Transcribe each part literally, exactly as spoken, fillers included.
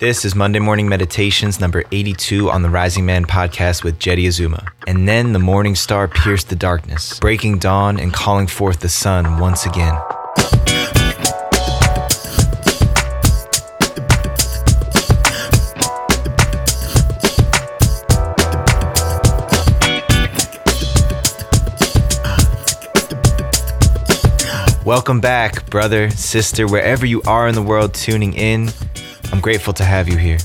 This is Monday Morning Meditations number eighty-two on the Rising Man podcast with Jeddy Azuma. And then the morning star pierced the darkness, breaking dawn and calling forth the sun once again. Welcome back, brother, sister, wherever you are in the world tuning in. I'm grateful to have you here.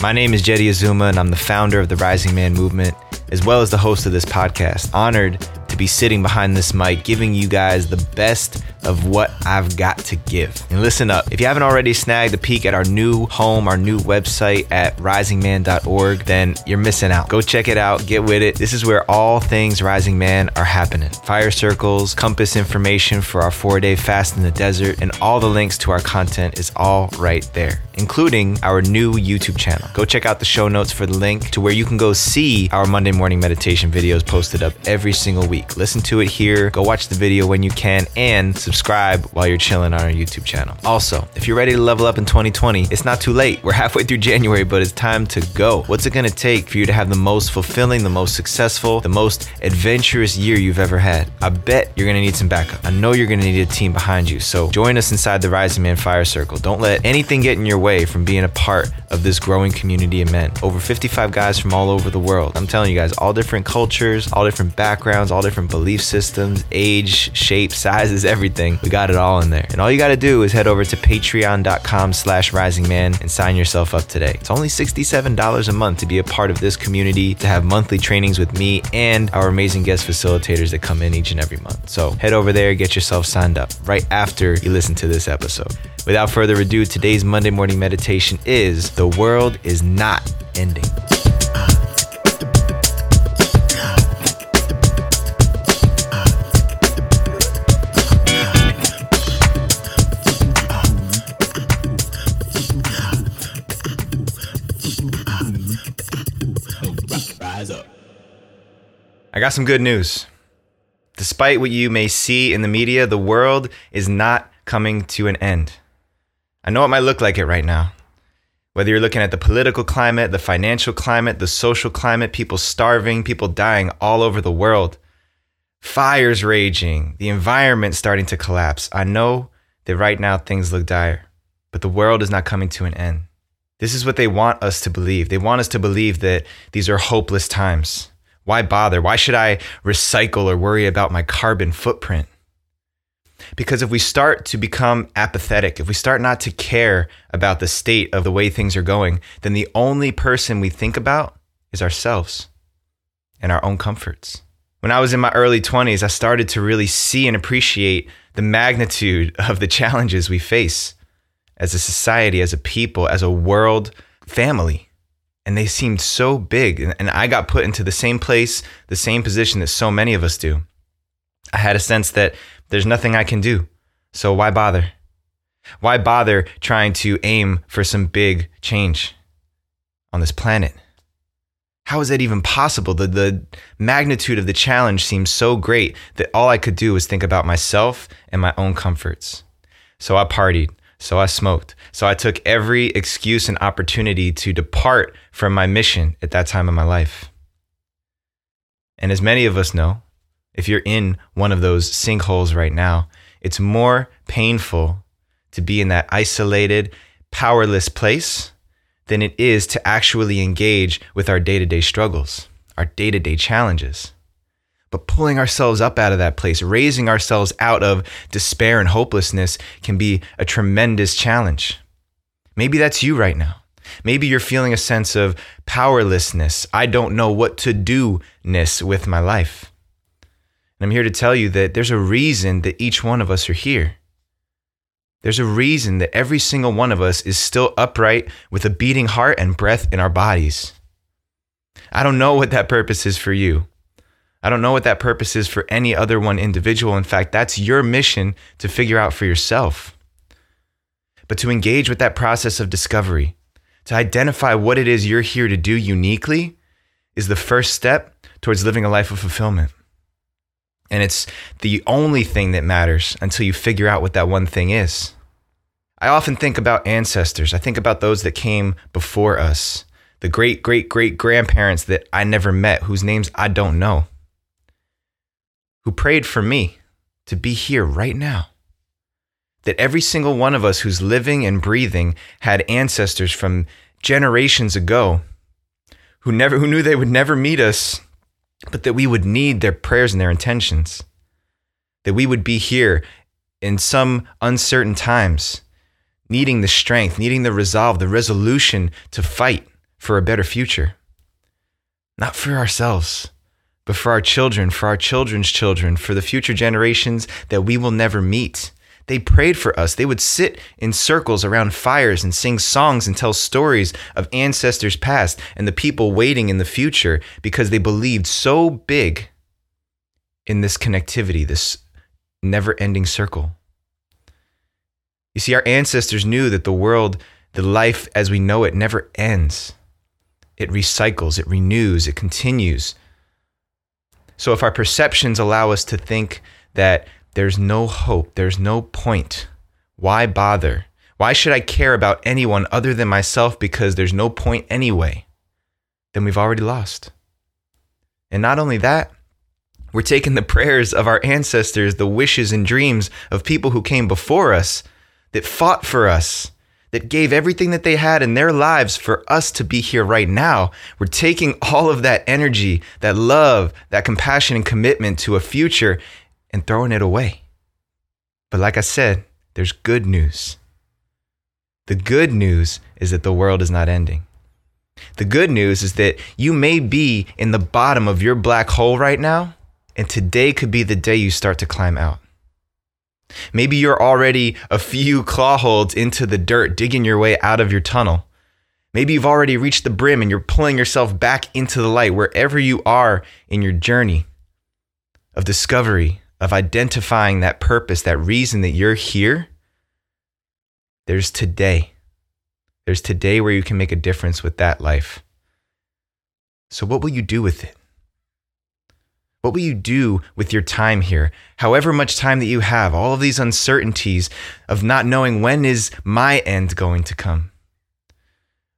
My name is Jeddy Azuma, and I'm the founder of the Rising Man movement, as well as the host of this podcast. Honored to be sitting behind this mic, giving you guys the best of what I've got to give. And listen up, if you haven't already snagged a peek at our new home, our new website at rising man dot org, then you're missing out. Go check it out, get with it. This is where all things Rising Man are happening. Fire circles, compass information for our four-day fast in the desert, and all the links to our content is all right there, including our new YouTube channel. Go check out the show notes for the link to where you can go see our Monday morning meditation videos posted up every single week. Listen to it here, go watch the video when you can, and subscribe while you're chilling on our YouTube channel. Also, if you're ready to level up in twenty twenty, it's not too late. We're halfway through January, but it's time to go. What's it gonna take for you to have the most fulfilling, the most successful, the most adventurous year you've ever had? I bet you're gonna need some backup. I know you're gonna need a team behind you. So join us inside the Rising Man Fire Circle. Don't let anything get in your way from being a part of this growing community of men. Over fifty-five guys from all over the world. I'm telling you guys, all different cultures, all different backgrounds, all different belief systems, age, shape, sizes, everything. We got it all in there. And all you got to do is head over to patreon.com slash risingman and sign yourself up today. It's only sixty-seven dollars a month to be a part of this community, to have monthly trainings with me and our amazing guest facilitators that come in each and every month. So head over there, get yourself signed up right after you listen to this episode. Without further ado, today's Monday morning meditation is The World Is Not Ending. I got some good news. Despite what you may see in the media, the world is not coming to an end. I know it might look like it right now. Whether you're looking at the political climate, the financial climate, the social climate, people starving, people dying all over the world, fires raging, the environment starting to collapse. I know that right now things look dire, but the world is not coming to an end. This is what they want us to believe. They want us to believe that these are hopeless times. Why bother? Why should I recycle or worry about my carbon footprint? Because if we start to become apathetic, if we start not to care about the state of the way things are going, then the only person we think about is ourselves and our own comforts. When I was in my early twenties, I started to really see and appreciate the magnitude of the challenges we face as a society, as a people, as a world family. And they seemed so big. And I got put into the same place, the same position that so many of us do. I had a sense that there's nothing I can do. So why bother? Why bother trying to aim for some big change on this planet? How is that even possible? The, the magnitude of the challenge seemed so great that all I could do was think about myself and my own comforts. So I partied. So I smoked. So I took every excuse and opportunity to depart from my mission at that time in my life. And as many of us know, if you're in one of those sinkholes right now, it's more painful to be in that isolated, powerless place than it is to actually engage with our day-to-day struggles, our day-to-day challenges. But pulling ourselves up out of that place, raising ourselves out of despair and hopelessness can be a tremendous challenge. Maybe that's you right now. Maybe you're feeling a sense of powerlessness. I don't know what to do-ness with my life. And I'm here to tell you that there's a reason that each one of us are here. There's a reason that every single one of us is still upright with a beating heart and breath in our bodies. I don't know what that purpose is for you. I don't know what that purpose is for any other one individual. In fact, that's your mission to figure out for yourself. But to engage with that process of discovery, to identify what it is you're here to do uniquely, is the first step towards living a life of fulfillment. And it's the only thing that matters until you figure out what that one thing is. I often think about ancestors. I think about those that came before us, the great, great, great grandparents that I never met, whose names I don't know, who prayed for me to be here right now. That every single one of us who's living and breathing had ancestors from generations ago who never, who knew they would never meet us, but that we would need their prayers and their intentions, that we would be here in some uncertain times, needing the strength, needing the resolve, the resolution to fight for a better future. Not for ourselves, but for our children, for our children's children, for the future generations that we will never meet. They prayed for us. They would sit in circles around fires and sing songs and tell stories of ancestors past and the people waiting in the future, because they believed so big in this connectivity, this never-ending circle. You see, our ancestors knew that the world, the life as we know it, never ends. It recycles, it renews, it continues. So if our perceptions allow us to think that there's no hope, there's no point, why bother? Why should I care about anyone other than myself, because there's no point anyway? Then we've already lost. And not only that, we're taking the prayers of our ancestors, the wishes and dreams of people who came before us, that fought for us, that gave everything that they had in their lives for us to be here right now. We're taking all of that energy, that love, that compassion and commitment to a future and throwing it away. But like I said, there's good news. The good news is that the world is not ending. The good news is that you may be in the bottom of your black hole right now, and today could be the day you start to climb out. Maybe you're already a few claw holds into the dirt, digging your way out of your tunnel. Maybe you've already reached the brim and you're pulling yourself back into the light, wherever you are in your journey of discovery, of identifying that purpose, that reason that you're here. There's today. There's today where you can make a difference with that life. So what will you do with it? What will you do with your time here? However much time that you have, all of these uncertainties of not knowing, when is my end going to come?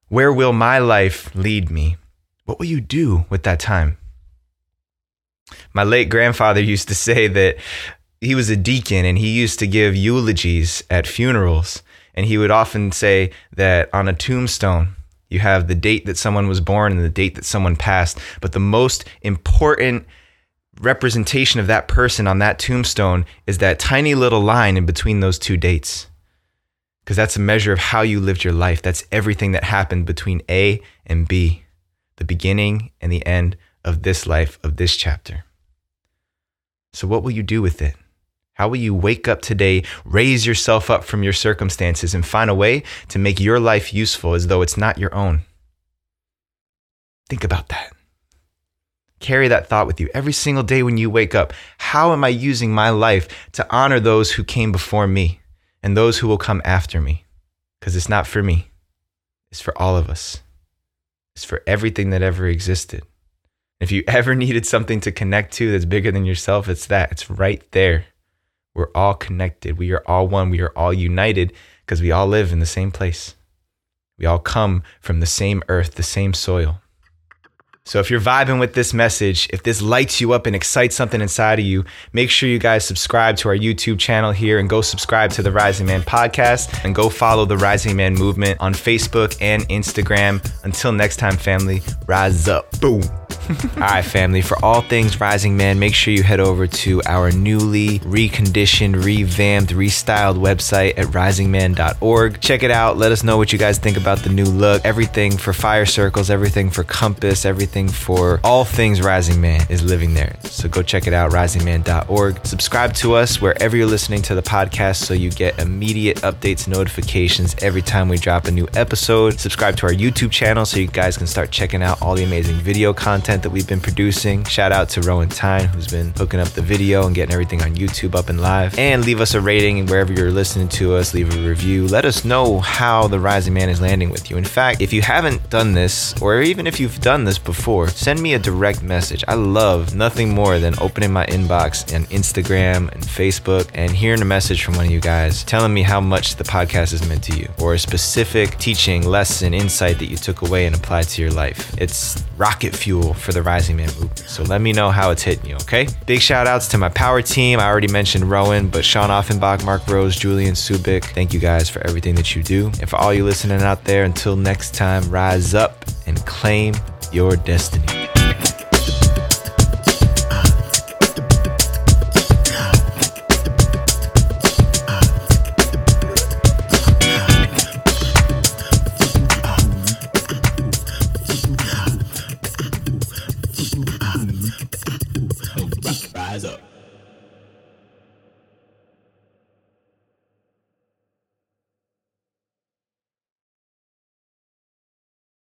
Where will my life lead me? What will you do with that time? My late grandfather used to say that he was a deacon, and he used to give eulogies at funerals. And he would often say that on a tombstone, you have the date that someone was born and the date that someone passed. But the most important representation of that person on that tombstone is that tiny little line in between those two dates, because that's a measure of how you lived your life. That's everything that happened between A and B, the beginning and the end of this life, of this chapter. So what will you do with it? How will you wake up today, raise yourself up from your circumstances, and find a way to make your life useful as though it's not your own? Think about that. Carry that thought with you every single day when you wake up. How am I using my life to honor those who came before me and those who will come after me? Because it's not for me. It's for all of us. It's for everything that ever existed. If you ever needed something to connect to that's bigger than yourself, it's that. It's right there. We're all connected. We are all one. We are all united, because we all live in the same place. We all come from the same earth, the same soil. So if you're vibing with this message, if this lights you up and excites something inside of you, make sure you guys subscribe to our YouTube channel here, and go subscribe to the Rising Man podcast, and go follow the Rising Man movement on Facebook and Instagram. Until next time, family, rise up. Boom. All right, family, for all things Rising Man, make sure you head over to our newly reconditioned, revamped, restyled website at rising man dot org. Check it out. Let us know what you guys think about the new look. Everything for fire circles, everything for compass, everything for all things Rising Man is living there. So go check it out, rising man dot org. Subscribe to us wherever you're listening to the podcast, so you get immediate updates, notifications every time we drop a new episode. Subscribe to our YouTube channel so you guys can start checking out all the amazing video content content that we've been producing. Shout out to Rowan Tyne, who's been hooking up the video and getting everything on YouTube up and live. And leave us a rating wherever you're listening to us. Leave a review. Let us know how The Rising Man is landing with you. In fact, if you haven't done this, or even if you've done this before, send me a direct message. I love nothing more than opening my inbox and Instagram and Facebook and hearing a message from one of you guys telling me how much the podcast is meant to you, or a specific teaching, lesson, insight that you took away and applied to your life. It's rocket fuel for the Rising Man movement. So let me know how it's hitting you, okay? Big shout outs to my power team. I already mentioned Rowan, but Sean Offenbach, Mark Rose, Julian Subic. Thank you guys for everything that you do. And for all you listening out there, until next time, rise up and claim your destiny. Rise up.